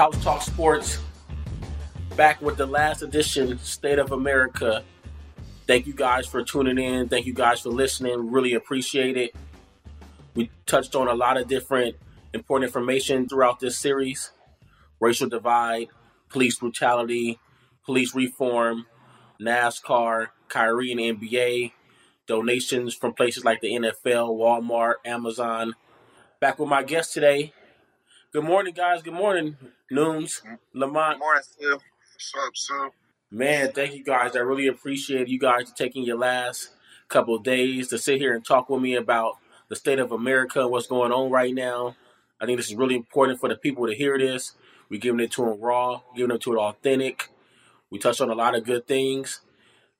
Couch Talk Sports, back with the last edition, State of America. Thank you guys for tuning in. Thank you guys for listening. Really appreciate it. We touched on a lot of different important information throughout this series. Racial divide, police brutality, police reform, NASCAR, Kyrie and NBA, donations from places like the NFL, Walmart, Amazon. Back with my guest today. Good morning, guys. Good morning, Nooms, Lamont. Good morning, Phil. What's up, Phil? Man, thank you guys. I really appreciate you guys taking your last couple of days to sit here and talk with me about the state of America, what's going on right now. I think this is really important for the people to hear this. We're giving it to them raw, giving it to it authentic. We touched on a lot of good things.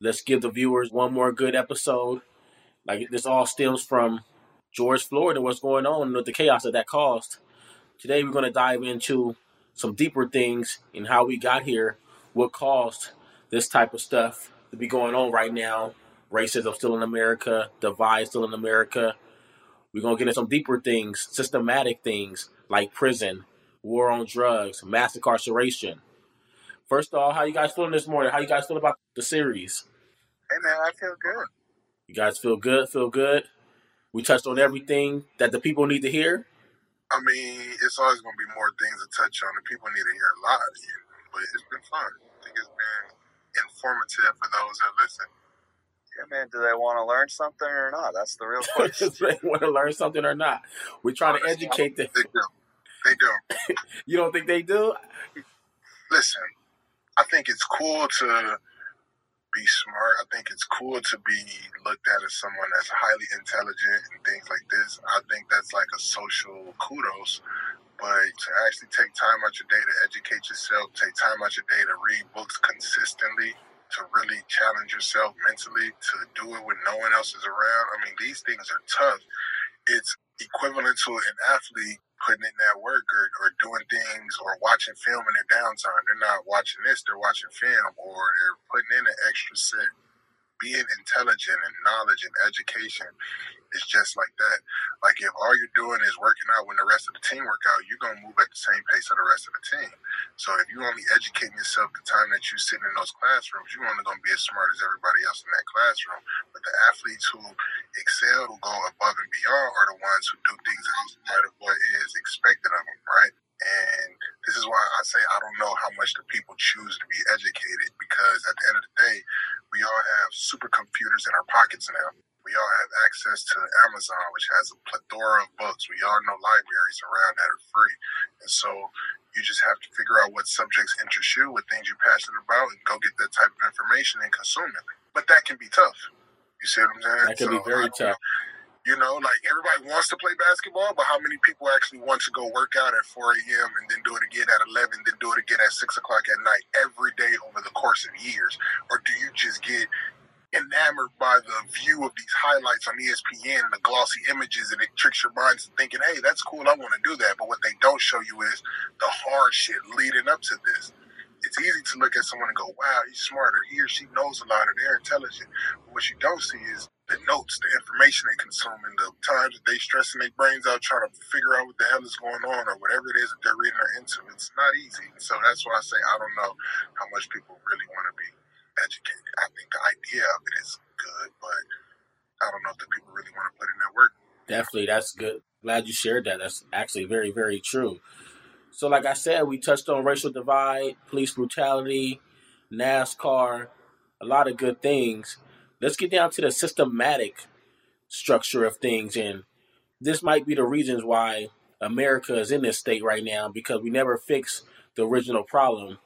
Let's give the viewers one more good episode. Like, this all stems from George Floyd and what's going on with the chaos that caused. Today we're going to dive into some deeper things in how we got here, what caused this type of stuff to be going on right now. Racism still in America, divide still in America. We're going to get into some deeper things, systematic things like prison, war on drugs, mass incarceration. First of all, how you guys feeling this morning? How you guys feel about the series? Hey man, I feel good. You guys feel good? Feel good? We touched on everything that the people need to hear. I mean, it's always going to be more things to touch on, and people need to hear a lot, but it's been fun. I think it's been informative for those that listen. Yeah, man, do they want to learn something or not? That's the real question. Do they want to learn something or not? We're trying to educate them. They do. You don't think they do? Listen, I think it's cool to be smart. I think it's cool to be looked at as someone that's highly intelligent and things like this. I think that's like a social kudos. But to actually take time out your day to educate yourself, take time out your day to read books consistently, to really challenge yourself mentally, to do it when no one else is around. I mean, these things are tough. It's equivalent to an athlete putting in that work or doing things or watching film in their downtime. They're not watching this, they're watching film, or they're putting in an extra set. Being intelligent and knowledge and education is just like that. Like, if all you're doing is working out when the rest of the team work out, you're going to move at the same pace of the rest of the team. So if you're only educating yourself the time that you're sitting in those classrooms, you're only going to be as smart as everybody else in that classroom. But the athletes who excel, who go above and beyond, are the ones who do things outside of what is expected of them, right? And this is why I say I don't know how much the people choose to be educated, because at the end of the day, we all have supercomputers in our pockets now. We all have access to Amazon, which has a plethora of books. We all know libraries around that are free. And so you just have to figure out what subjects interest you, what things you're passionate about, and go get that type of information and consume it. But that can be tough. You see what I'm saying? That can be very tough. You know, like, everybody wants to play basketball, but how many people actually want to go work out at 4 a.m. and then do it again at 11, then do it again at 6 o'clock at night every day over the course of years? Or do you just get enamored by the view of these highlights on ESPN and the glossy images, and it tricks your minds to thinking, hey, that's cool, I want to do that. But what they don't show you is the hard shit leading up to this. It's easy to look at someone and go, wow, he's smarter. He or she knows a lot, or they're intelligent. But what you don't see is the notes, the information they consume, and the times that they stressing their brains out trying to figure out what the hell is going on or whatever it is that they're reading or into. It's not easy. So that's why I say I don't know how much people really want to be educated. I think the idea of it is good, but I don't know if the people really want to put in that work. Definitely. That's good. Glad you shared that. That's actually very, very true. So like I said, we touched on racial divide, police brutality, NASCAR, a lot of good things. Let's get down to the systematic structure of things. And this might be the reasons why America is in this state right now, because we never fixed the original problem.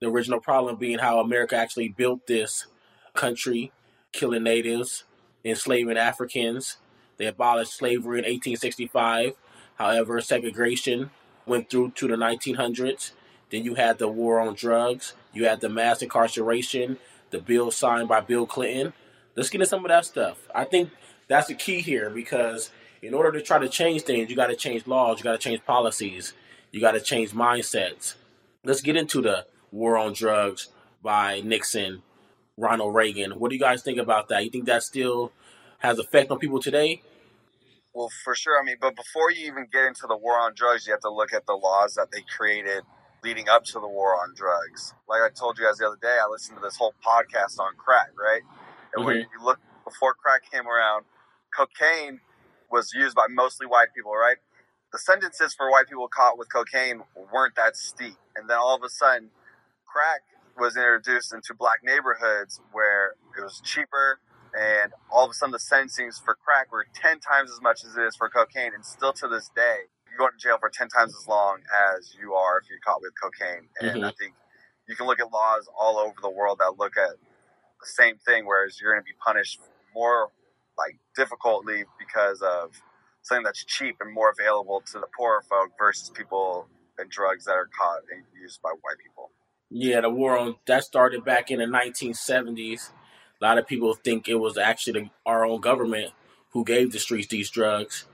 The original problem being how America actually built this country, killing natives, enslaving Africans. They abolished slavery in 1865. However, segregation went through to the 1900s. Then you had the war on drugs. You had the mass incarceration, the bill signed by Bill Clinton. Let's get into some of that stuff. I think that's the key here, because in order to try to change things, you got to change laws, you got to change policies, you got to change mindsets. Let's get into the war on drugs by Nixon, Ronald Reagan. What do you guys think about that? You think that still has effect on people today? Well, for sure. I mean, but before you even get into the war on drugs, you have to look at the laws that they created leading up to the war on drugs. Like I told you guys the other day, I listened to this whole podcast on crack, right? And when you look, before crack came around, cocaine was used by mostly white people, right? The sentences for white people caught with cocaine weren't that steep. And then all of a sudden, crack was introduced into black neighborhoods where it was cheaper. And all of a sudden, the sentencings for crack were 10 times as much as it is for cocaine. And still to this day, you're going to jail for 10 times as long as you are if you're caught with cocaine. And I think you can look at laws all over the world that look at the same thing, whereas you're going to be punished more like difficultly because of something that's cheap and more available to the poorer folk versus people and drugs that are caught and used by white people. Yeah, the war on that started back in the 1970s. A lot of people think it was actually our own government who gave the streets these drugs,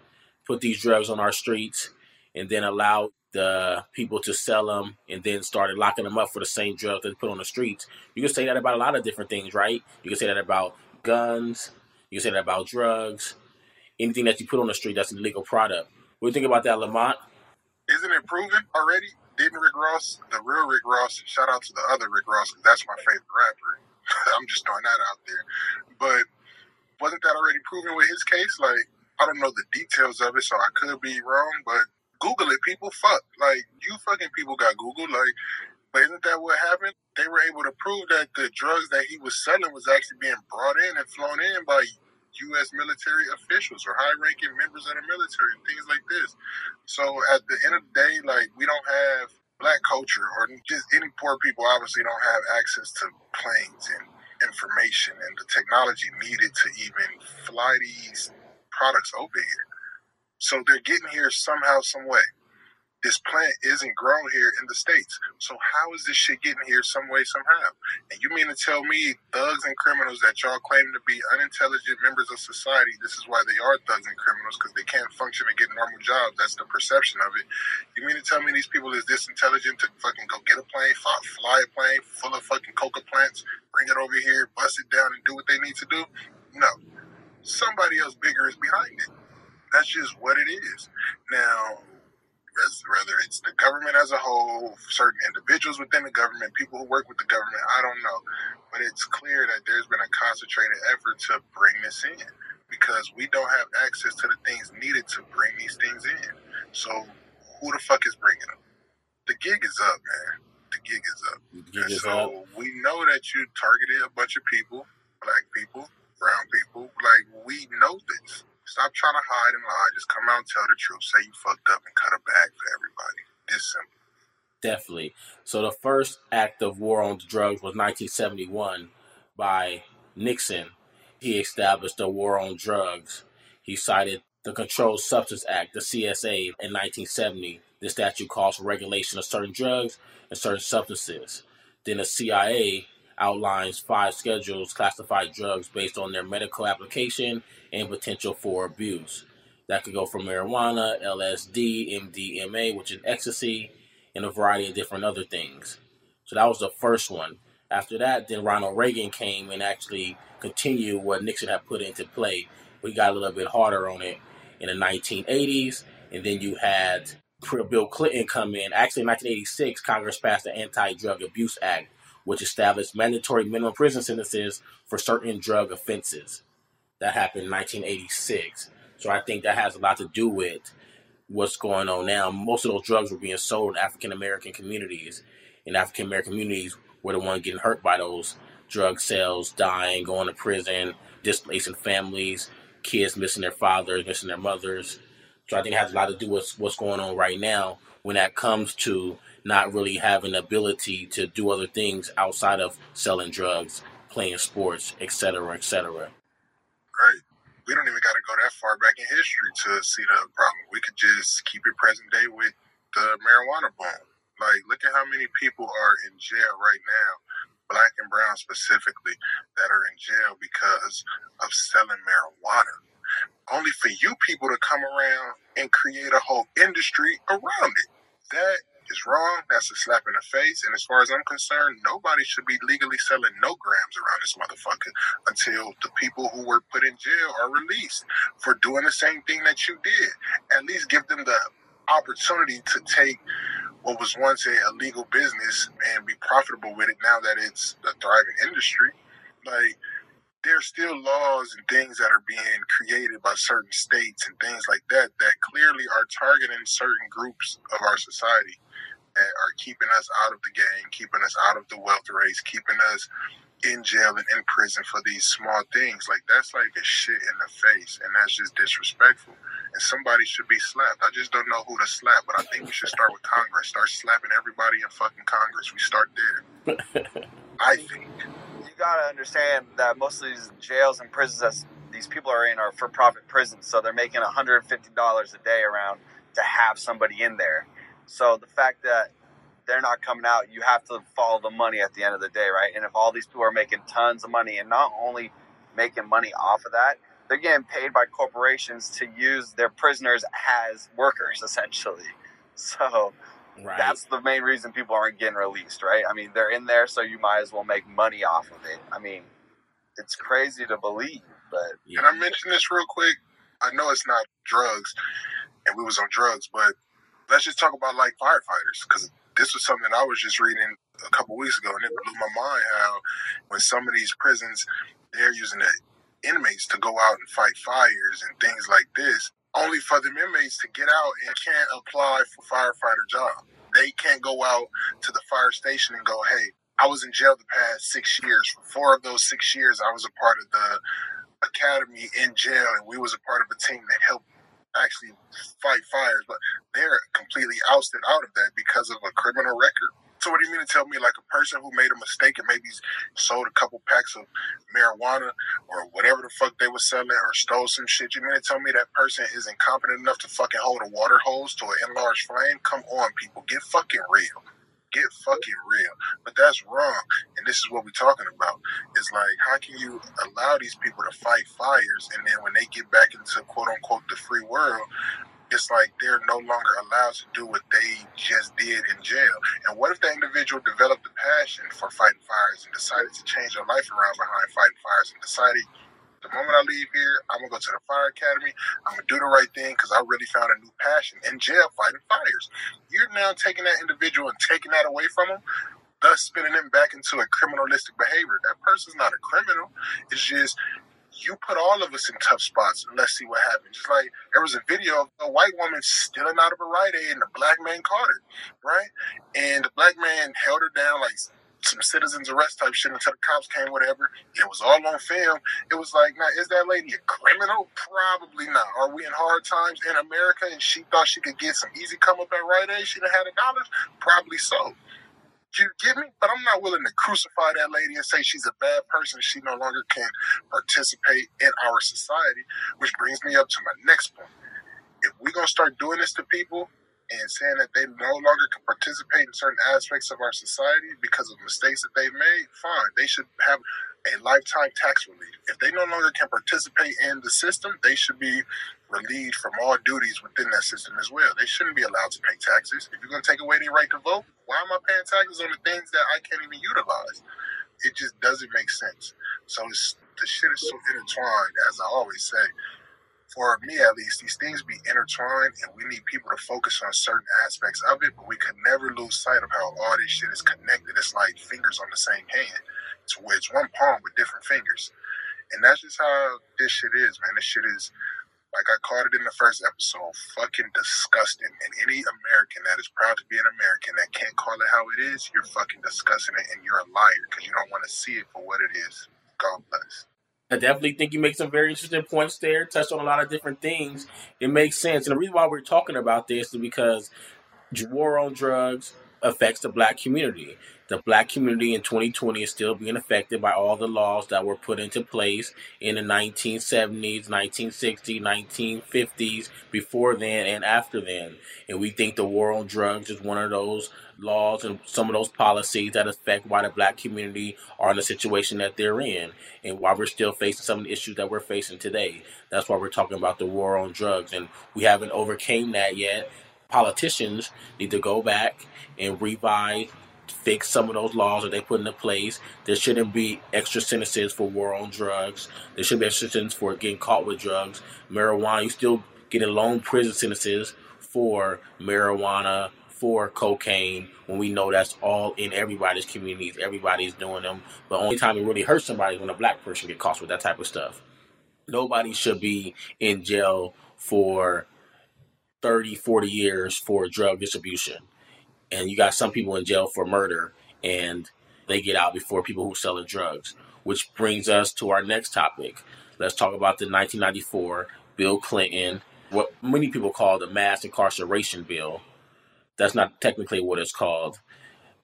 put these drugs on our streets, and then allowed the people to sell them and then started locking them up for the same drugs they put on the streets. You can say that about a lot of different things, right? You can say that about guns. You can say that about drugs. Anything that you put on the street that's an illegal product. What do you think about that, Lamont? Isn't it proven already? Didn't Rick Ross, the real Rick Ross, shout out to the other Rick Ross, because that's my favorite rapper. I'm just throwing that out there. But wasn't that already proven with his case? Like, I don't know the details of it, so I could be wrong, but Google it, people. Fuck. Like, you fucking people got Google. Like, but isn't that what happened? They were able to prove that the drugs that he was selling was actually being brought in and flown in by U.S. military officials or high-ranking members of the military and things like this. So at the end of the day, like, we don't have black culture, or just any poor people obviously don't have access to planes and information and the technology needed to even fly these products over here. So they're getting here somehow, some way. This plant isn't grown here in the States. So how is this shit getting here some way, somehow? And you mean to tell me thugs and criminals that y'all claim to be unintelligent members of society, this is why they are thugs and criminals, because they can't function and get normal jobs. That's the perception of it. You mean to tell me these people is this intelligent to fucking go get a plane, fly a plane full of fucking coca plants, bring it over here, bust it down, and do what they need to do? No. Somebody else bigger is behind it. That's just what it is. Now, whether it's the government as a whole, certain individuals within the government, people who work with the government, I don't know. But it's clear that there's been a concentrated effort to bring this in because we don't have access to the things needed to bring these things in. So who the fuck is bringing them? The gig is up, man. The gig is up. We know that you targeted a bunch of people, black people, brown people. Like, we know this. Stop trying to hide and lie. Just come out and tell the truth. Say you fucked up and cut a bag for everybody. This simple. Definitely. So the first act of war on drugs was 1971 by Nixon. He established the war on drugs. He cited the Controlled Substance Act, the CSA, in 1970. This statute calls for regulation of certain drugs and certain substances. Then the CIA outlines 5 schedules, classified drugs based on their medical application and potential for abuse. That could go from marijuana, LSD, MDMA, which is ecstasy, and a variety of different other things. So that was the first one. After that, then Ronald Reagan came and actually continued what Nixon had put into play. We got a little bit harder on it in the 1980s, and then you had Bill Clinton come in. Actually, in 1986, Congress passed the Anti-Drug Abuse Act, which established mandatory minimum prison sentences for certain drug offenses. That happened in 1986. So I think that has a lot to do with what's going on now. Most of those drugs were being sold in African-American communities, and African-American communities were the ones getting hurt by those drug sales, dying, going to prison, displacing families, kids missing their fathers, missing their mothers. So I think it has a lot to do with what's going on right now when that comes to not really having the ability to do other things outside of selling drugs, playing sports, et cetera, et cetera. Right. We don't even got to go that far back in history to see the problem. We could just keep it present day with the marijuana boom. Like, look at how many people are in jail right now, black and brown specifically, that are in jail because of selling marijuana. Only for you people to come around and create a whole industry around it. That is wrong. That's a slap in the face. And as far as I'm concerned, nobody should be legally selling no grams around this motherfucker until the people who were put in jail are released for doing the same thing that you did. At least give them the opportunity to take what was once a illegal business and be profitable with it now that it's a thriving industry. Like, there's still laws and things that are being created by certain states and things like that that clearly are targeting certain groups of our society that are keeping us out of the game, keeping us out of the wealth race, keeping us in jail and in prison for these small things. Like, that's like a shit in the face, and that's just disrespectful, and somebody should be slapped. I just don't know who to slap, but I think we should start with Congress. Start slapping everybody in fucking Congress. We start there. I think you gotta understand that most of these jails and prisons that these people are in are for-profit prisons, so they're making $150 a day around to have somebody in there. So the fact that they're not coming out, you have to follow the money at the end of the day, right? And if all these people are making tons of money, and not only making money off of that, they're getting paid by corporations to use their prisoners as workers, essentially. So right. That's the main reason people aren't getting released, right? I mean, they're in there, so you might as well make money off of it. I mean, it's crazy to believe, but... Can I mention this real quick? I know it's not drugs, and we was on drugs, but let's just talk about, like, firefighters, because... This was something I was just reading a couple weeks ago, and it blew my mind how when some of these prisons, they're using the inmates to go out and fight fires and things like this, only for them inmates to get out and can't apply for firefighter job. They can't go out to the fire station and go, hey, I was in jail the past 6 years. For 4 of those 6 years, I was a part of the academy in jail, and we was a part of a team that helped actually fight fires, but they're completely ousted out of that because of a criminal record. So what do you mean to tell me, like, a person who made a mistake and maybe sold a couple packs of marijuana or whatever the fuck they were selling or stole some shit, you mean to tell me that person is incompetent enough to fucking hold a water hose to an enlarged flame? Come on, people, get fucking real. Get fucking real. But that's wrong, and this is what we're talking about. It's like, how can you allow these people to fight fires, and then when they get back into quote-unquote the free world, it's like they're no longer allowed to do what they just did in jail? And what if that individual developed a passion for fighting fires and decided to change their life around behind fighting fires and decided, the moment I leave here, I'm going to go to the fire academy. I'm going to do the right thing because I really found a new passion in jail fighting fires. You're now taking that individual and taking that away from them, thus spinning them back into a criminalistic behavior. That person's not a criminal. It's just you put all of us in tough spots and let's see what happens. Just like there was a video of a white woman stealing out of a Rite Aid and the black man caught her, right? And the black man held her down like some citizen's arrest type shit until the cops came, whatever. It was all on film. It was like, now, is that lady a criminal? Probably not. Are we in hard times in America and she thought she could get some easy come up at Rite Aid? She done had $1? Probably so. Do you get me? But I'm not willing to crucify that lady and say she's a bad person. She no longer can participate in our society, which brings me up to my next point. If we're going to start doing this to people, and saying that they no longer can participate in certain aspects of our society because of mistakes that they made, fine. They should have a lifetime tax relief. If they no longer can participate in the system, they should be relieved from all duties within that system as well. They shouldn't be allowed to pay taxes. If you're going to take away their right to vote, why am I paying taxes on the things that I can't even utilize? It just doesn't make sense. So the shit is so intertwined, as I always say. For me, at least, these things be intertwined, and we need people to focus on certain aspects of it, but we could never lose sight of how all this shit is connected. It's like fingers on the same hand. It's where it's one palm with different fingers. And that's just how this shit is, man. This shit is, like I called it in the first episode, fucking disgusting. And any American that is proud to be an American that can't call it how it is, you're fucking discussing it, and you're a liar because you don't want to see it for what it is. God bless. I definitely think you make some very interesting points there, touched on a lot of different things. It makes sense. And the reason why we're talking about this is because war on drugs affects the black community. The black community in 2020 is still being affected by all the laws that were put into place in the 1970s, 1960s, 1950s, before then and after then. And we think the war on drugs is one of those laws and some of those policies that affect why the black community are in the situation that they're in and why we're still facing some of the issues that we're facing today. That's why we're talking about the war on drugs, and we haven't overcame that yet. Politicians need to go back and revise, fix some of those laws that they put into place. There shouldn't be extra sentences for war on drugs. There shouldn't be extra sentences for getting caught with drugs. Marijuana, you still getting long prison sentences for marijuana, for cocaine when we know that's all in everybody's communities. Everybody's doing them. But only time it really hurts somebody is when a black person gets caught with that type of stuff. Nobody should be in jail for 30, 40 years for drug distribution. And you got some people in jail for murder, and they get out before people who sell drugs. Which brings us to our next topic. Let's talk about the 1994 Bill Clinton, what many people call the mass incarceration bill. That's not technically what it's called,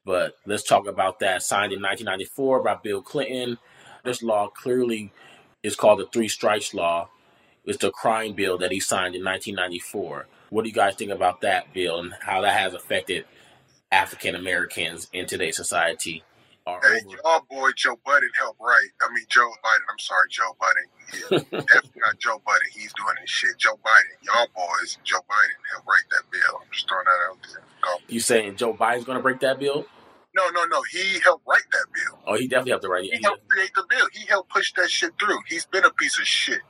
but let's talk about that. Signed in 1994 by Bill Clinton. This law clearly is called the Three Strikes Law. It's the crime bill that he signed in 1994. What do you guys think about that bill and how that has affected African Americans in today's society? Hey, y'all boy Joe Budden helped write. I mean, Joe Biden. I'm sorry, Joe Budden. Yeah, definitely not Joe Budden. He's doing this shit. Joe Biden, y'all boys, Joe Biden helped write that bill. I'm just throwing that out there. Oh. You saying Joe Biden's going to break that bill? No. He helped write that bill. Oh, he definitely helped to write it. He helped create the bill. He helped push that shit through. He's been a piece of shit.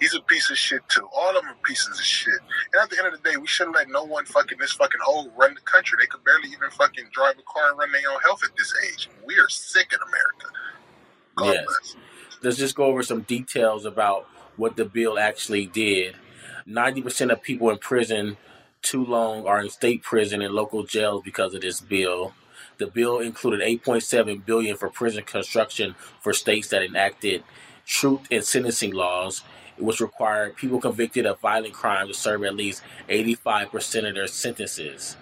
He's a piece of shit, too. All of them are pieces of shit. And at the end of the day, we shouldn't let no one this old run the country. They could barely even drive a car and run their own health at this age. We are sick in America. God bless. Let's just go over some details about what the bill actually did. 90% of people in prison too long are in state prison and local jails because of this bill. The bill included $8.7 billion for prison construction for states that enacted truth in sentencing laws, which required people convicted of violent crime to serve at least 85% of their sentences.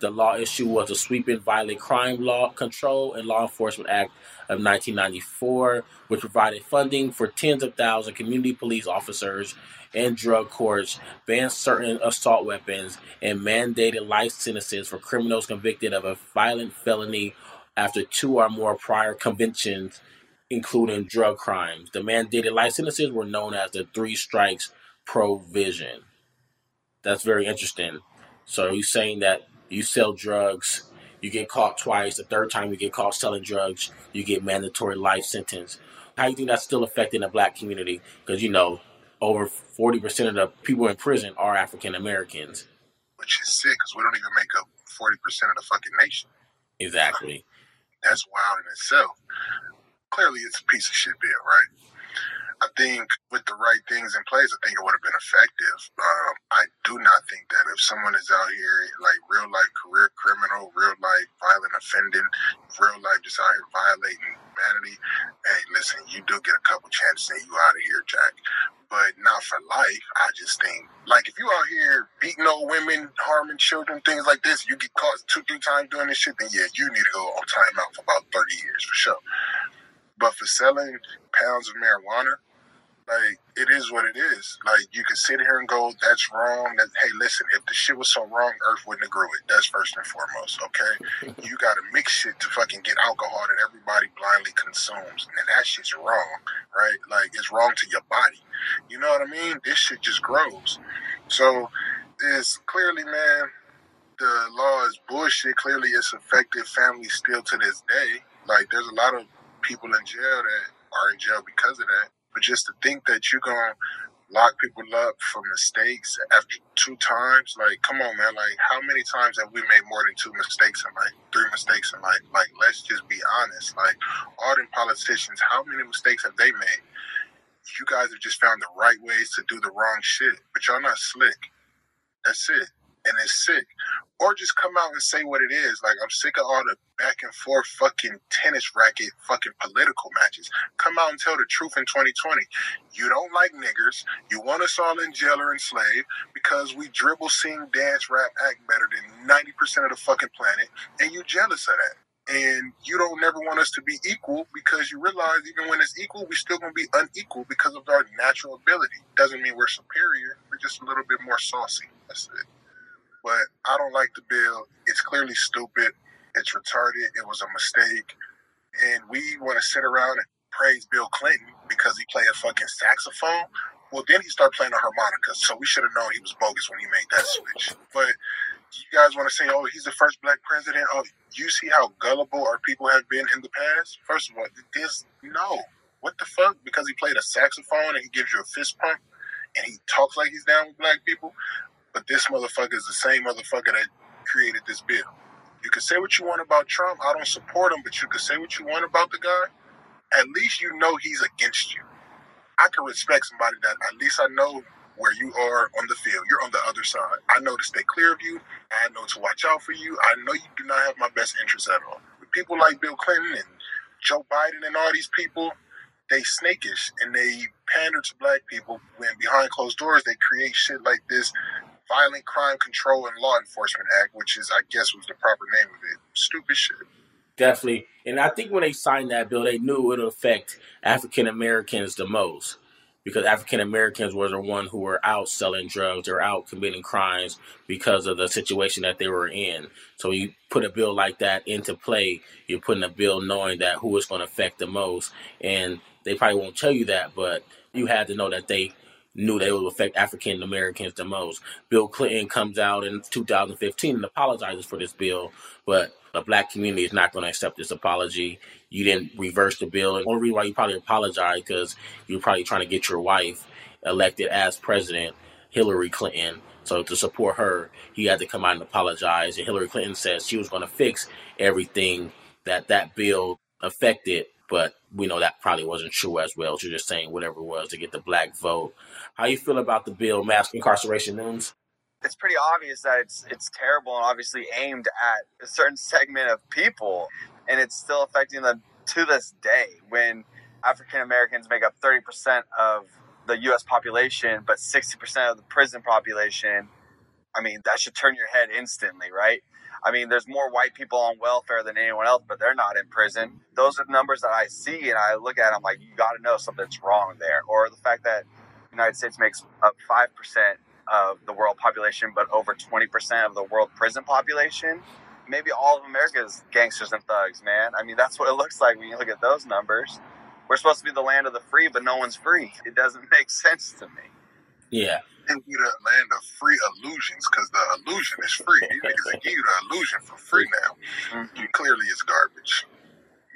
The law issue was the sweeping Violent Crime Control and Law Enforcement Act of 1994, which provided funding for tens of thousands of community police officers and drug courts, banned certain assault weapons, and mandated life sentences for criminals convicted of a violent felony after two or more prior convictions, including drug crimes. The mandated life sentences were known as the Three Strikes provision. That's very interesting. So he's saying that you sell drugs, you get caught twice. The third time you get caught selling drugs, you get mandatory life sentence. How do you think that's still affecting the black community? Because, you know, over 40% of the people in prison are African Americans. Which is sick, because we don't even make up 40% of the fucking nation. Exactly. That's wild in itself. Clearly, it's a piece of shit bill, right? I think with the right things in place, I think it would have been effective. I do not think that if someone is out here, like real-life career criminal, real-life violent offending, real-life just out here violating humanity, hey, listen, you do get a couple chances and you out of here, Jack. But not for life. I just think, like, if you out here beating old women, harming children, things like this, you get caught 2-3 times doing this shit, then yeah, you need to go on time out for about 30 years for sure. But for selling pounds of marijuana, like, it is what it is. Like, you can sit here and go, that's wrong. Hey, listen, if the shit was so wrong, Earth wouldn't have grew it. That's first and foremost, okay? You got to mix shit to fucking get alcohol that everybody blindly consumes. And that shit's wrong, right? Like, it's wrong to your body. You know what I mean? This shit just grows. So, it's clearly, man, the law is bullshit. Clearly, it's affected families still to this day. Like, there's a lot of people in jail that are in jail because of that. But just to think that you're going to lock people up for mistakes after 2 times, like, come on, man. Like, how many times have we made more than 2 mistakes in life, 3 mistakes in life? Like, let's just be honest. Like, all them politicians, how many mistakes have they made? You guys have just found the right ways to do the wrong shit, but y'all not slick. That's it. And it's sick. Or just come out and say what it is. Like, I'm sick of all the back and forth fucking tennis racket fucking political matches. Come out and tell the truth in 2020. You don't like niggers. You want us all in jail or enslaved because we dribble, sing, dance, rap, act better than 90% of the fucking planet. And you jealous of that. And you don't never want us to be equal because you realize even when it's equal, we're still going to be unequal because of our natural ability. Doesn't mean we're superior. We're just a little bit more saucy. That's it. But I don't like the bill. It's clearly stupid. It's retarded. It was a mistake. And we want to sit around and praise Bill Clinton because he played a fucking saxophone. Well, then he started playing a harmonica. So we should have known he was bogus when he made that switch. But you guys want to say, oh, he's the first black president. Oh, you see how gullible our people have been in the past? First of all, no. What the fuck? Because he played a saxophone and he gives you a fist pump and he talks like he's down with black people? But this motherfucker is the same motherfucker that created this bill. You can say what you want about Trump. I don't support him, but you can say what you want about the guy. At least you know he's against you. I can respect somebody that at least I know where you are on the field. You're on the other side. I know to stay clear of you. I know to watch out for you. I know you do not have my best interests at all. With people like Bill Clinton and Joe Biden and all these people, they snakish and they pander to black people when behind closed doors they create shit like this Violent Crime Control and Law Enforcement Act, which is, I guess, was the proper name of it. Stupid shit. Definitely. And I think when they signed that bill, they knew it would affect African Americans the most, because African Americans were the one who were out selling drugs or out committing crimes because of the situation that they were in. So you put a bill like that into play, you're putting a bill knowing that who it's going to affect the most. And they probably won't tell you that, but you had to know that they knew they would affect African Americans the most. Bill Clinton comes out in 2015 and apologizes for this bill, but the black community is not going to accept this apology. You didn't reverse the bill. And the only reason why you probably apologized because you're probably trying to get your wife elected as president, Hillary Clinton. So to support her, he had to come out and apologize. And Hillary Clinton says she was going to fix everything that bill affected. But we know that probably wasn't true as well. You're just saying whatever it was to get the black vote. How you feel about the bill, mass incarceration, Nooms? It's pretty obvious that it's terrible and obviously aimed at a certain segment of people. And it's still affecting them to this day when African Americans make up 30% of the U.S. population, but 60% of the prison population. I mean, that should turn your head instantly, right? I mean, there's more white people on welfare than anyone else, but they're not in prison. Those are the numbers that I see, and I look at them like, you got to know something's wrong there. Or the fact that the United States makes up 5% of the world population, but over 20% of the world prison population. Maybe all of America's gangsters and thugs, man. I mean, that's what it looks like when you look at those numbers. We're supposed to be the land of the free, but no one's free. It doesn't make sense to me. Yeah. And we the land of free illusions, because the illusion is free. These niggas give you the illusion for free now. Mm-hmm. Clearly, it's garbage.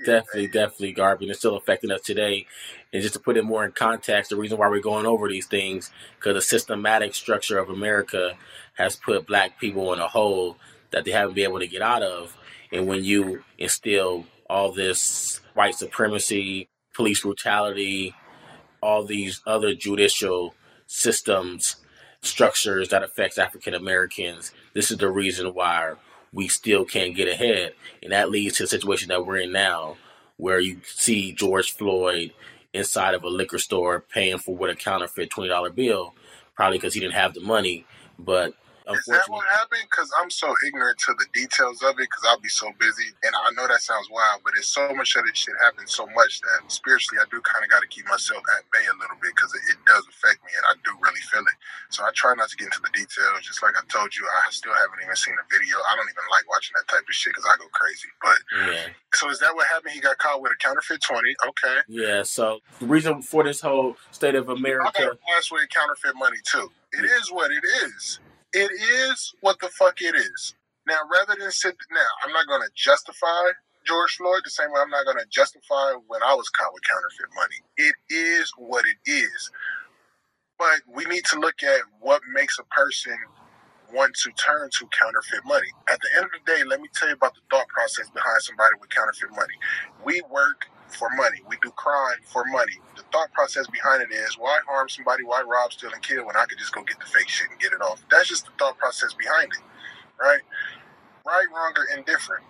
Definitely garbage. It's still affecting us today. And just to put it more in context, the reason why we're going over these things, because the systematic structure of America has put black people in a hole that they haven't been able to get out of. And when you instill all this white supremacy, police brutality, all these other judicial systems, structures that affects African Americans, this is the reason why we still can't get ahead. And that leads to the situation that we're in now, where you see George Floyd inside of a liquor store paying for what a counterfeit $20 bill, probably because he didn't have the money. But is that what happened? Because I'm so ignorant to the details of it, because I'll be so busy. And I know that sounds wild, but it's so much of this shit happens so much that spiritually I do kind of got to keep myself at bay a little bit, because it does affect me and I do really feel it. So I try not to get into the details. Just like I told you, I still haven't even seen the video. I don't even like watching that type of shit because I go crazy. But So is that what happened? He got caught with a counterfeit 20. Okay. Yeah, so the reason for this whole State of America... I got blessed with counterfeit money too. It is what it is. It is what the fuck it is. Now, rather than I'm not going to justify George Floyd the same way I'm not going to justify when I was caught with counterfeit money. It is what it is. But we need to look at what makes a person want to turn to counterfeit money. At the end of the day, let me tell you about the thought process behind somebody with counterfeit money. We work for money. We do crime for money. The thought process behind it is, why harm somebody? Why rob, steal, and kill when I could just go get the fake shit and get it off? That's just the thought process behind it, right? Right, wrong, or indifferent.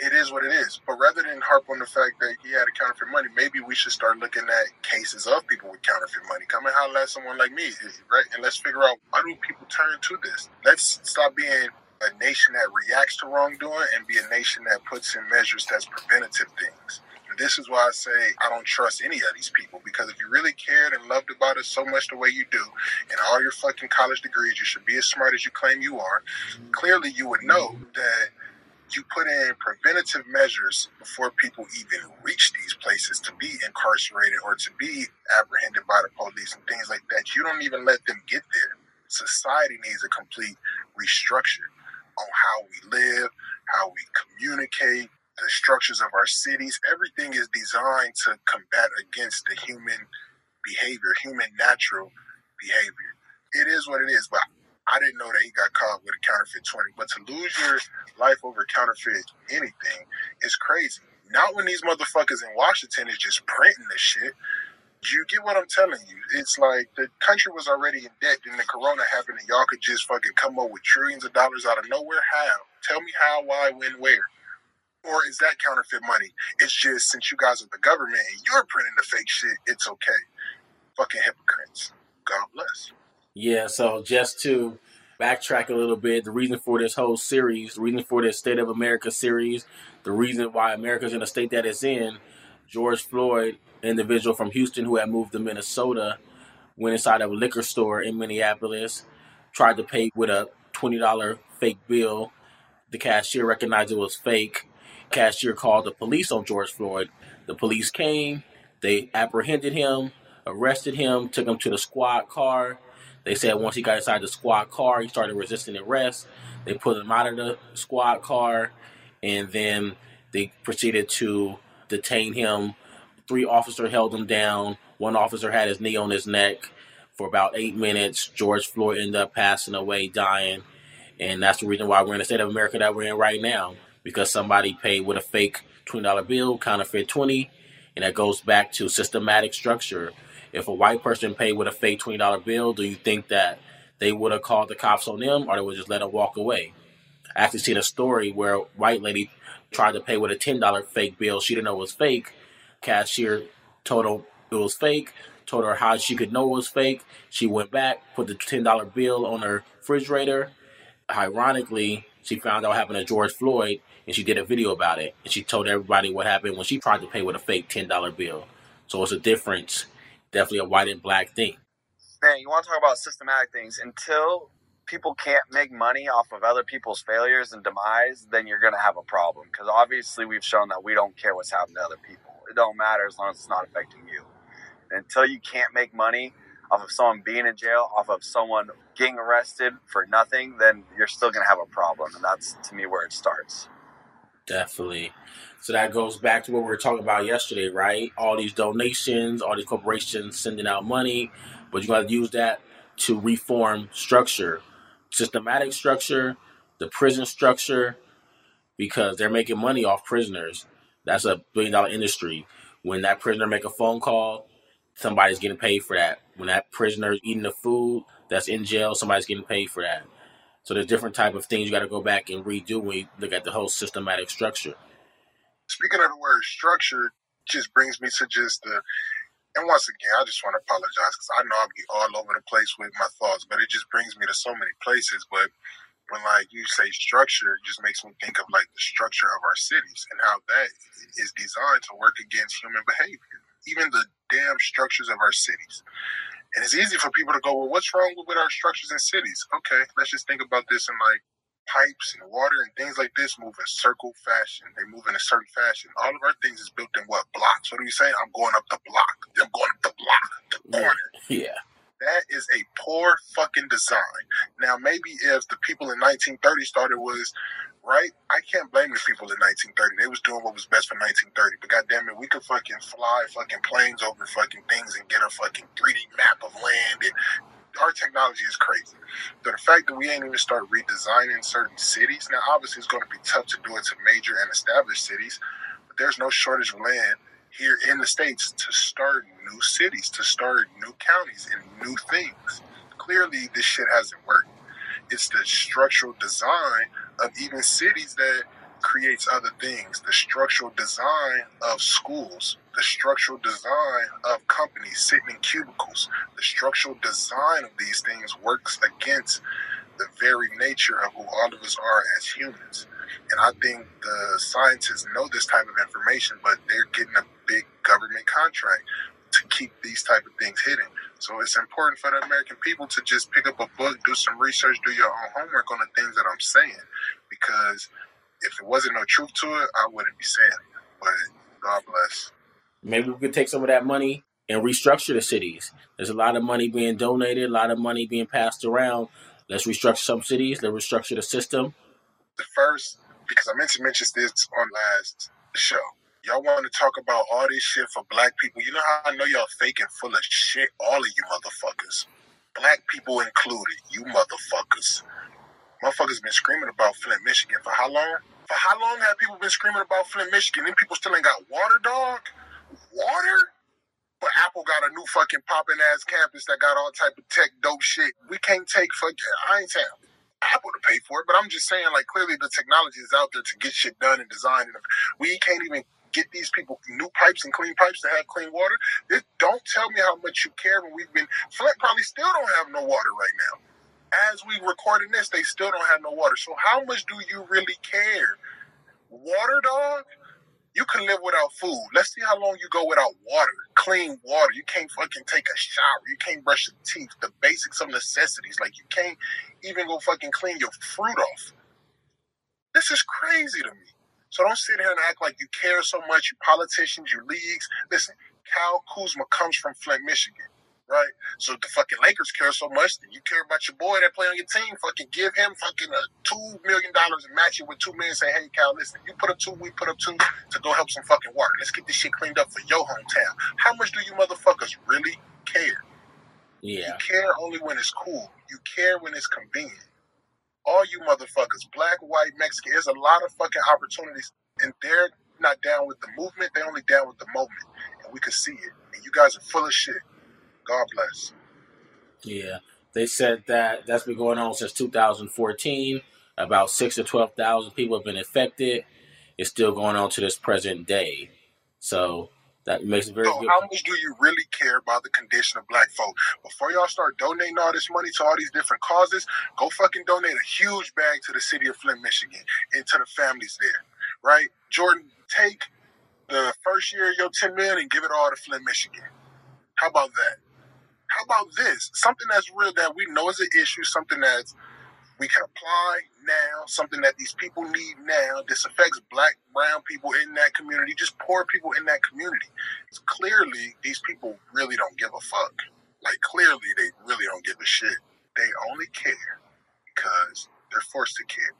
It is what it is. But rather than harp on the fact that he had a counterfeit money, maybe we should start looking at cases of people with counterfeit money. Come and holler at someone like me, right? And let's figure out, why do people turn to this? Let's stop being a nation that reacts to wrongdoing and be a nation that puts in measures that's preventative things. This is why I say I don't trust any of these people, because if you really cared and loved about us so much the way you do, and all your fucking college degrees, you should be as smart as you claim you are. Clearly, you would know that you put in preventative measures before people even reach these places to be incarcerated or to be apprehended by the police and things like that. You don't even let them get there. Society needs a complete restructure on how we live, how we communicate, the structures of our cities. Everything is designed to combat against the human behavior, human natural behavior. It is what it is, but I didn't know that he got caught with a counterfeit 20. But to lose your life over counterfeit anything is crazy. Not when these motherfuckers in Washington is just printing this shit. You get what I'm telling you? It's like the country was already in debt, and the corona happened, and y'all could just fucking come up with trillions of dollars out of nowhere. How? Tell me how, why, when, where. Or is that counterfeit money? It's just since you guys are the government and you're printing the fake shit, it's okay. Fucking hypocrites. God bless. Yeah, so just to backtrack a little bit, the reason for this whole series, the reason for this State of America series, the reason why America's in the state that it's in, George Floyd, an individual from Houston who had moved to Minnesota, went inside of a liquor store in Minneapolis, tried to pay with a $20 fake bill. The cashier recognized it was fake. Cashier called the police on George Floyd. The police came. They apprehended him, arrested him, took him to the squad car. They said once he got inside the squad car, he started resisting arrest. They put him out of the squad car, and then they proceeded to detain him. 3 officers held him down. 1 officer had his knee on his neck for about 8 minutes. George Floyd ended up passing away, dying. And that's the reason why we're in the state of America that we're in right now, because somebody paid with a fake $20 bill, counterfeit 20, and that goes back to systematic structure. If a white person paid with a fake $20 bill, do you think that they would have called the cops on them, or they would just let them walk away? I actually seen a story where a white lady tried to pay with a $10 fake bill. She didn't know it was fake. Cashier told her it was fake, told her how she could know it was fake. She went back, put the $10 bill on her refrigerator. Ironically, she found out what happened to George Floyd, and she did a video about it. And she told everybody what happened when she tried to pay with a fake $10 bill. So it's a difference. Definitely a white and black thing. Man, you want to talk about systematic things. Until people can't make money off of other people's failures and demise, then you're going to have a problem. Because obviously we've shown that we don't care what's happened to other people. It don't matter as long as it's not affecting you. And until you can't make money off of someone being in jail, off of someone getting arrested for nothing, then you're still going to have a problem. And that's, to me, where it starts. Definitely. So that goes back to what we were talking about yesterday, right? All these donations, all these corporations sending out money, but you got to use that to reform structure, systematic structure, the prison structure, because they're making money off prisoners. That's a $1 billion industry. When that prisoner make a phone call, somebody's getting paid for that. When that prisoner's eating the food that's in jail, somebody's getting paid for that. So there's different type of things you got to go back and redo when you look at the whole systematic structure. Speaking of the word structure, just brings me to just the, and once again, I just want to apologize because I know I'll be all over the place with my thoughts, but it just brings me to so many places. But when like you say structure, it just makes me think of like the structure of our cities and how that is designed to work against human behavior, even the damn structures of our cities. And it's easy for people to go, well, what's wrong with our structures in cities? Okay, let's just think about this in like pipes and water and things like this move in circle fashion. They move in a certain fashion. All of our things is built in what? Blocks. What do you say? I'm going up the block. I'm going up the block. The corner. Yeah. That is a poor fucking design. Now, maybe if the people in 1930 started was right, I can't blame the people in 1930. They was doing what was best for 1930. But goddamn it, we could fucking fly fucking planes over fucking things and get a fucking 3D map of land. And our technology is crazy. So the fact that we ain't even start redesigning certain cities, now obviously it's going to be tough to do it to major and established cities, but there's no shortage of land here in the States to start new cities, to start new counties and new things. Clearly, this shit hasn't worked. It's the structural design of even cities that creates other things. The structural design of schools, the structural design of companies sitting in cubicles, the structural design of these things works against the very nature of who all of us are as humans. And I think the scientists know this type of information, but they're getting a big government contract to keep these type of things hidden. So it's important for the American people to just pick up a book, do some research, do your own homework on the things that I'm saying. Because if it wasn't no truth to it, I wouldn't be saying it. But God bless. Maybe we could take some of that money and restructure the cities. There's a lot of money being donated, a lot of money being passed around. Let's restructure some cities. Let's restructure the system. The first, because I meant to mention this on last show, y'all want to talk about all this shit for black people. You know how I know y'all faking full of shit, all of you motherfuckers. black people included, you motherfuckers. Motherfuckers been screaming about Flint, Michigan for how long? For how long have people been screaming about Flint, Michigan? Them people still ain't got water, dog? Water? But Apple got a new fucking popping-ass campus that got all type of tech dope shit. We can't take fucking... I ain't saying Apple to pay for it, but I'm just saying, like, clearly the technology is out there to get shit done and designed. We can't even get these people new pipes and clean pipes to have clean water. This, don't tell me how much you care when we've been... Flint probably still don't have no water right now. As we recording this, they still don't have no water. So how much do you really care? Water, dog? You can live without food. Let's see how long you go without water, clean water. You can't fucking take a shower. You can't brush your teeth. The basics of necessities. Like, you can't even go fucking clean your fruit off. This is crazy to me. So don't sit here and act like you care so much, you politicians, you leagues. Listen, Kyle Kuzma comes from Flint, Michigan, right? So if the fucking Lakers care so much, then you care about your boy that play on your team. Fucking give him fucking $2 million and match it with 2 million. Say, hey, Kyle, listen, you put up two, we put up two to go help some fucking water. Let's get this shit cleaned up for your hometown. How much do you motherfuckers really care? Yeah. You care only when it's cool. You care when it's convenient. All you motherfuckers, black, white, Mexican, there's a lot of fucking opportunities, and they're not down with the movement. They're only down with the moment, and we can see it. And you guys are full of shit. God bless. Yeah. They said that that's been going on since 2014. About 6,000 to 12,000 people have been affected. It's still going on to this present day. So that makes it very good. How much do you really care about the condition of black folk? Before y'all start donating all this money to all these different causes, go fucking donate a huge bag to the city of Flint, Michigan, and to the families there, right? Jordan, take the first year of your 10 million and give it all to Flint, Michigan. How about that? How about this? Something that's real that we know is an issue, something that we can apply now, something that these people need now. This affects black, brown people in that community, just poor people in that community. It's clearly, these people really don't give a fuck. Like, clearly, they really don't give a shit. They only care because they're forced to care.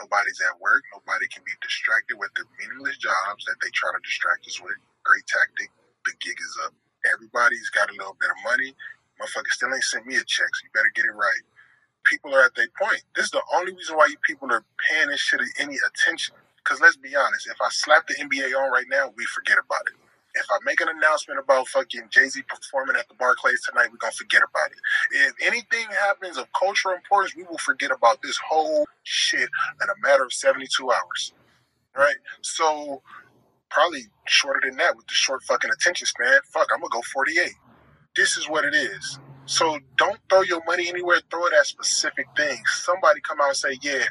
Nobody's at work. Nobody can be distracted with the meaningless jobs that they try to distract us with. Great tactic. The gig is up. Everybody's got a little bit of money. Motherfucker still ain't sent me a check, so you better get it right. People are at their point. This is the only reason why you people are paying this shit any attention. Because let's be honest, if I slap the NBA on right now, we forget about it. If I make an announcement about fucking Jay-Z performing at the Barclays tonight, we're going to forget about it. If anything happens of cultural importance, we will forget about this whole shit in a matter of 72 hours. Right? So... probably shorter than that with the short fucking attention span. Fuck, I'm going to go 48. This is what it is. So don't throw your money anywhere. Throw it at specific things. Somebody come out and say, yeah,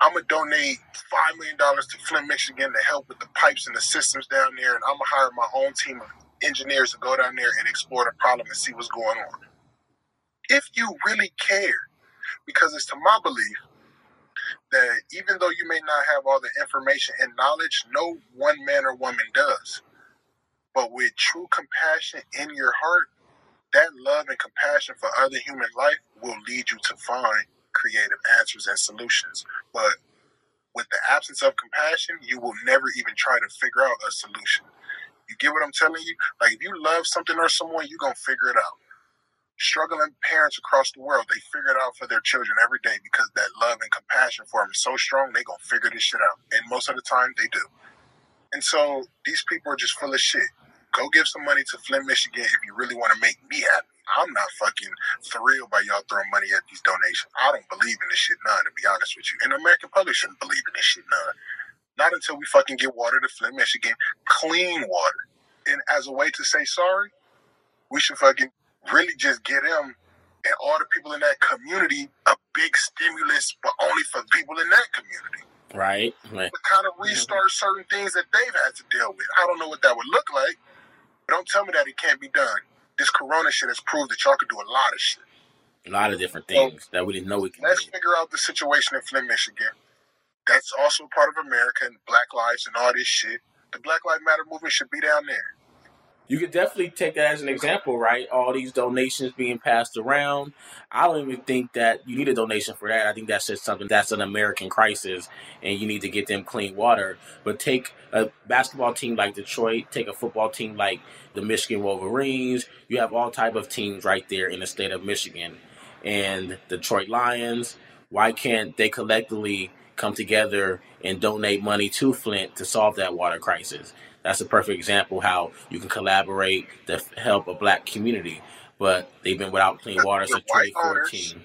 I'm going to donate $5 million to Flint, Michigan to help with the pipes and the systems down there, and I'm going to hire my own team of engineers to go down there and explore the problem and see what's going on. If you really care, because it's to my belief, that even though you may not have all the information and knowledge, no one man or woman does. But with true compassion in your heart, that love and compassion for other human life will lead you to find creative answers and solutions. But with the absence of compassion, you will never even try to figure out a solution. You get what I'm telling you? Like, if you love something or someone, you're going to figure it out. Struggling parents across the world, they figure it out for their children every day because that love and compassion for them is so strong, they're going to figure this shit out. And most of the time, they do. And so these people are just full of shit. Go give some money to Flint, Michigan if you really want to make me happy. I'm not fucking thrilled by y'all throwing money at these donations. I don't believe in this shit, none, to be honest with you. And the American public shouldn't believe in this shit, none. Not until we fucking get water to Flint, Michigan, clean water. And as a way to say sorry, we should fucking... really just get them and all the people in that community a big stimulus, but only for people in that community. Right. To kind of restart certain things that they've had to deal with. I don't know what that would look like, but don't tell me that it can't be done. This corona shit has proved that y'all could do a lot of shit. A lot of different things that we didn't know we could do. Let's figure out the situation in Flint, Michigan. That's also part of America and Black Lives and all this shit. The Black Lives Matter movement should be down there. you could definitely take that as an example, right? All these donations being passed around. I don't even think that you need a donation for that. I think that's just something that's an American crisis, and you need to get them clean water. But take a basketball team like Detroit, take a football team like the Michigan Wolverines. You have all type of teams right there in the state of Michigan, and Detroit Lions. Why can't they collectively come together and donate money to Flint to solve that water crisis? That's a perfect example how you can collaborate to help a black community, but they've been without clean water since 2014.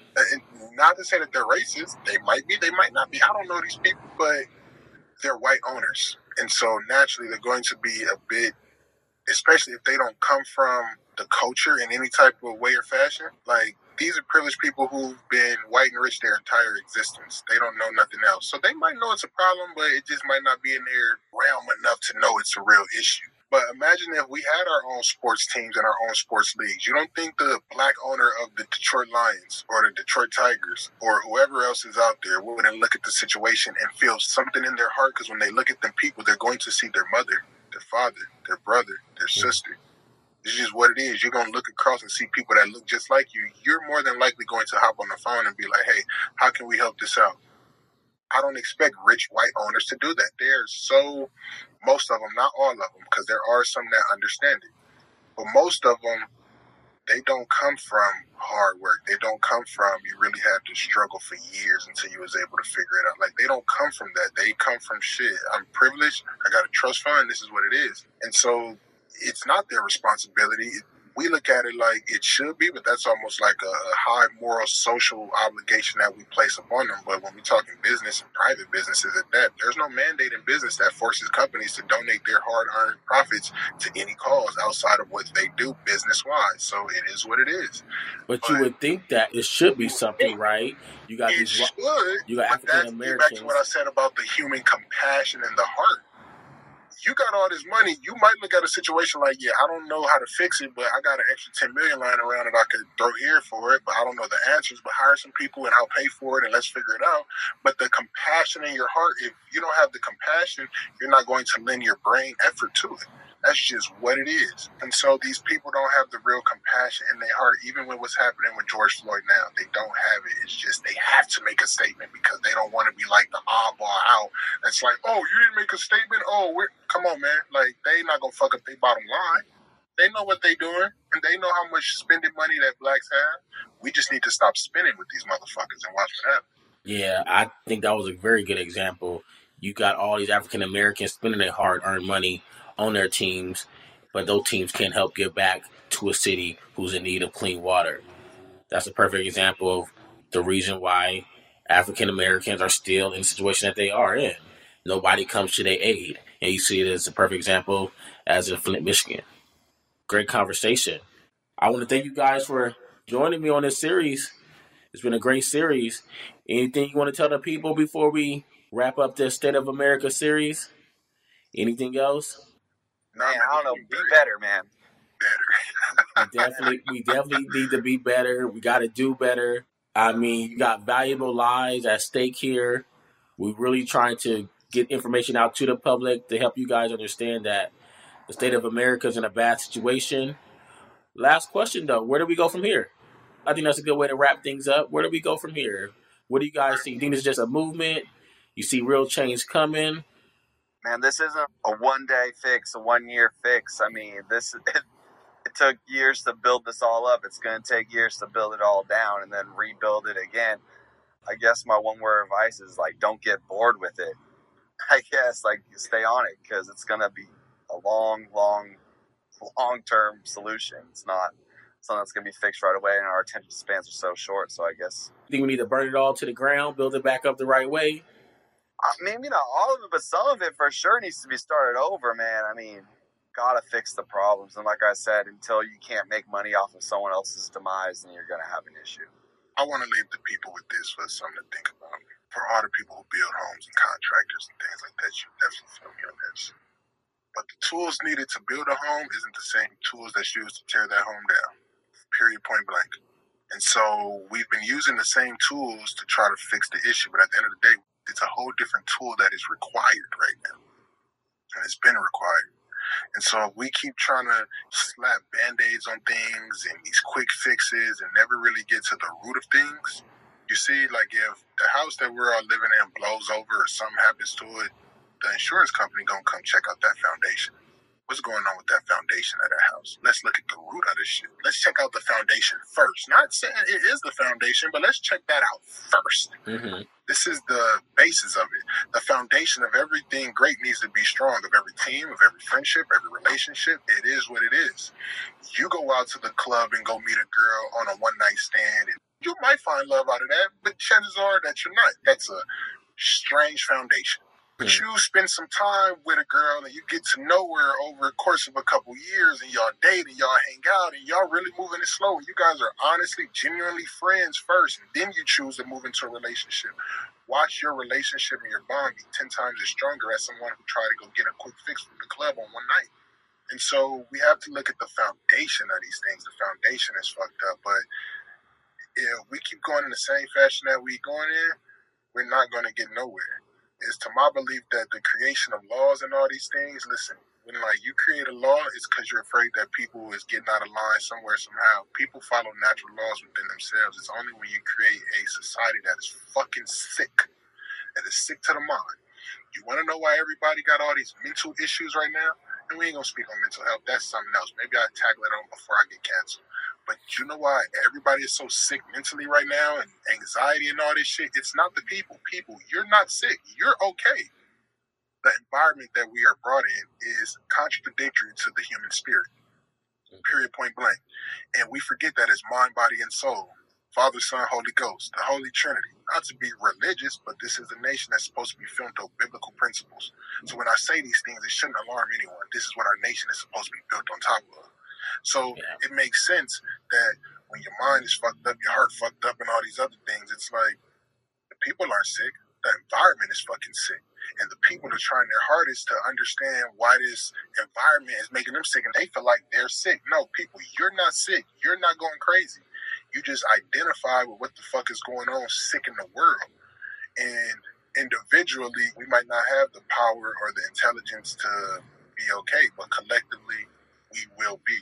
Not to say that they're racist. They might be. They might not be. I don't know these people, but they're white owners. And so naturally they're going to be a bit, especially if they don't come from the culture in any type of way or fashion. Like, these are privileged people who've been white and rich their entire existence. They don't know nothing else. So they might know it's a problem, but it just might not be in their realm enough to know it's a real issue. But imagine if we had our own sports teams and our own sports leagues. You don't think the black owner of the Detroit Lions or the Detroit Tigers or whoever else is out there wouldn't look at the situation and feel something in their heart? Because when they look at them people, they're going to see their mother, their father, their brother, their sister. It's just what it is. You're going to look across and see people that look just like you. You're more than likely going to hop on the phone and be like, hey, how can we help this out? I don't expect rich white owners to do that. They're so, most of them, not all of them, because there are some that understand it. But most of them, they don't come from hard work. They don't come from, you really had to struggle for years until you was able to figure it out. Like, they don't come from that. They come from shit. I'm privileged. I got a trust fund. This is what it is. And so it's not their responsibility. We look at it like it should be, but that's almost like a high moral social obligation that we place upon them. But when we're talking business and private businesses at that, there's no mandate in business that forces companies to donate their hard-earned profits to any cause outside of what they do business-wise. So it is what it is. But you would think that it should be something, right? You got these, you got African Americans. Back to what I said about the human compassion and the heart. You got all this money, you might look at a situation like, yeah, I don't know how to fix it, but I got an extra 10 million lying around that I could throw here for it, but I don't know the answers, but hire some people and I'll pay for it and let's figure it out. But the compassion in your heart, if you don't have the compassion, you're not going to lend your brain effort to it. That's just what it is. And so these people don't have the real compassion in their heart, even with what's happening with George Floyd now. They don't have it. It's just they have to make a statement because they don't want to be like the oddball out. That's like, oh, you didn't make a statement? Oh, come on, man. Like, they not going to fuck up their bottom line. They know what they doing, and they know how much spending money that blacks have. We just need to stop spending with these motherfuckers and watch what happens. Yeah, I think that was a very good example. You got all these African Americans spending their hard-earned money on their teams, but those teams can't help give back to a city who's in need of clean water. That's a perfect example of the reason why African Americans are still in the situation that they are in. Nobody comes to their aid. And you see it as a perfect example as in Flint, Michigan. Great conversation. I want to thank you guys for joining me on this series. It's been a great series. Anything you want to tell the people before we wrap up this State of America series? Anything else? Man, I don't know. Be better, man. Better. we definitely need to be better. We got to do better. I mean, you got valuable lives at stake here. We're really trying to get information out to the public to help you guys understand that the state of America is in a bad situation. Last question, though. Where do we go from here? I think that's a good way to wrap things up. Where do we go from here? What do you guys see? You think it's just a movement? You see real change coming? Man, this isn't a one-day fix, a one-year fix. I mean, it took years to build this all up. It's going to take years to build it all down and then rebuild it again. I guess my one word of advice is, like, don't get bored with it. I guess, like, stay on it because it's going to be a long-term solution. It's not something that's going to be fixed right away, and our attention spans are so short. So I guess I think we need to burn it all to the ground, build it back up the right way. I mean, you know, all of it, but some of it for sure needs to be started over, man. I mean, gotta fix the problems. And like I said, until you can't make money off of someone else's demise, then you're gonna have an issue. I want to leave the people with this for something to think about. For all the people who build homes and contractors and things like that, you definitely feel me on this. But the tools needed to build a home isn't the same tools that's used to tear that home down. Period, point blank. And so we've been using the same tools to try to fix the issue, but at the end of the day, it's a whole different tool that is required right now. And it's been required. And so we keep trying to slap Band-Aids on things and these quick fixes and never really get to the root of things. You see, like, if the house that we're all living in blows over or something happens to it, the insurance company gonna come check out that foundation. What's going on with that foundation of that house? Let's look at the root of this shit. Let's check out the foundation first. Not saying it is the foundation, but let's check that out first. Mm-hmm. This is the basis of it. The foundation of everything great needs to be strong, of every team, of every friendship, every relationship. It is what it is. You go out to the club and go meet a girl on a one-night stand, and you might find love out of that, but chances are that you're not. That's a strange foundation. But you spend some time with a girl and you get to know her over the course of a couple years, and y'all date and y'all hang out and y'all really moving it slow. You guys are honestly, genuinely friends first, and then you choose to move into a relationship. Watch your relationship and your bond be 10 times as stronger as someone who tried to go get a quick fix from the club on one night. And so we have to look at the foundation of these things. The foundation is fucked up. But if we keep going in the same fashion that we're going in, we're not going to get nowhere. Is to my belief that the creation of laws and all these things, listen, when like you create a law, it's because you're afraid that people is getting out of line somewhere, somehow. People follow natural laws within themselves. It's only when you create a society that is fucking sick, that is sick to the mind. You want to know why everybody got all these mental issues right now? And we ain't going to speak on mental health. That's something else. Maybe I'll tackle it on before I get canceled. But you know why everybody is so sick mentally right now, and anxiety and all this shit? It's not the people. People, you're not sick. You're okay. The environment that we are brought in is contradictory to the human spirit. Period, point blank. And we forget that it's mind, body, and soul. Father, Son, Holy Ghost, the Holy Trinity. Not to be religious, but this is a nation that's supposed to be filmed on biblical principles. So when I say these things, it shouldn't alarm anyone. This is what our nation is supposed to be built on top of. So it makes sense that when your mind is fucked up, your heart fucked up, and all these other things, it's like the people aren't sick. The environment is fucking sick. And the people are trying their hardest to understand why this environment is making them sick, and they feel like they're sick. No, people, you're not sick. You're not going crazy. You just identify with what the fuck is going on sick in the world. And individually, we might not have the power or the intelligence to be okay, but collectively, we will be.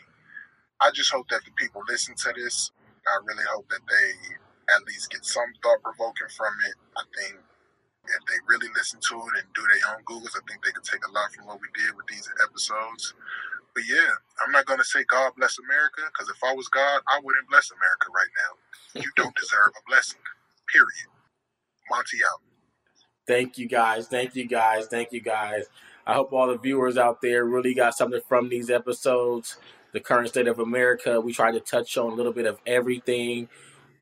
I just hope that the people listen to this. I really hope that they at least get some thought-provoking from it. I think if they really listen to it and do their own Googles, I think they can take a lot from what we did with these episodes. But yeah, I'm not going to say God bless America, because if I was God, I wouldn't bless America right now. You don't deserve a blessing, period. Monty out. Thank you, guys. Thank you, guys. Thank you, guys. I hope all the viewers out there really got something from these episodes. The current state of America, we tried to touch on a little bit of everything.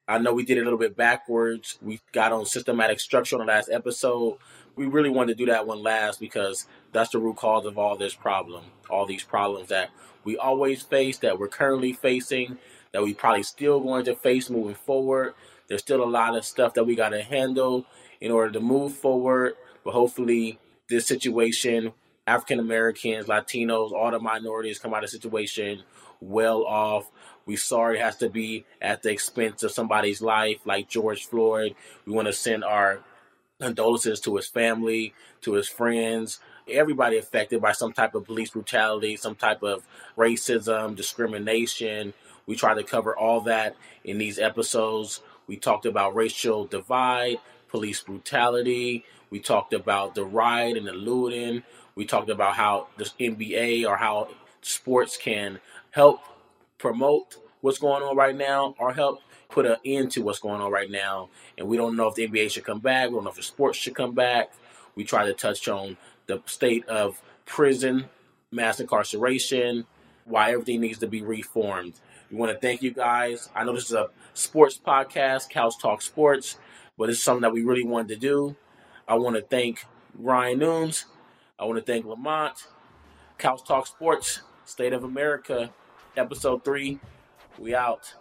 I know we did it a little bit backwards. We got on systematic structure on the last episode. We really wanted to do that one last because that's the root cause of all this problem, all these problems that we always face, that we're currently facing, that we probably still going to face moving forward. There's still a lot of stuff that we got to handle in order to move forward, but hopefully this situation, African-Americans, Latinos, all the minorities come out of the situation well off. We sorry it has to be at the expense of somebody's life, like George Floyd. We want to send our condolences to his family, to his friends, everybody affected by some type of police brutality, some type of racism, discrimination. We try to cover all that in these episodes. We talked about racial divide, police brutality. We talked about the riot and the looting. We talked about how the NBA or how sports can help promote what's going on right now or help put an end to what's going on right now. And we don't know if the NBA should come back. We don't know if the sports should come back. We try to touch on the state of prison, mass incarceration, why everything needs to be reformed. We want to thank you guys. I know this is a sports podcast, Couch Talk Sports, but it's something that we really wanted to do. I want to thank Ryan Nooms. I want to thank Lamont. Couch Talk Sports, State of America, Episode 3. We out.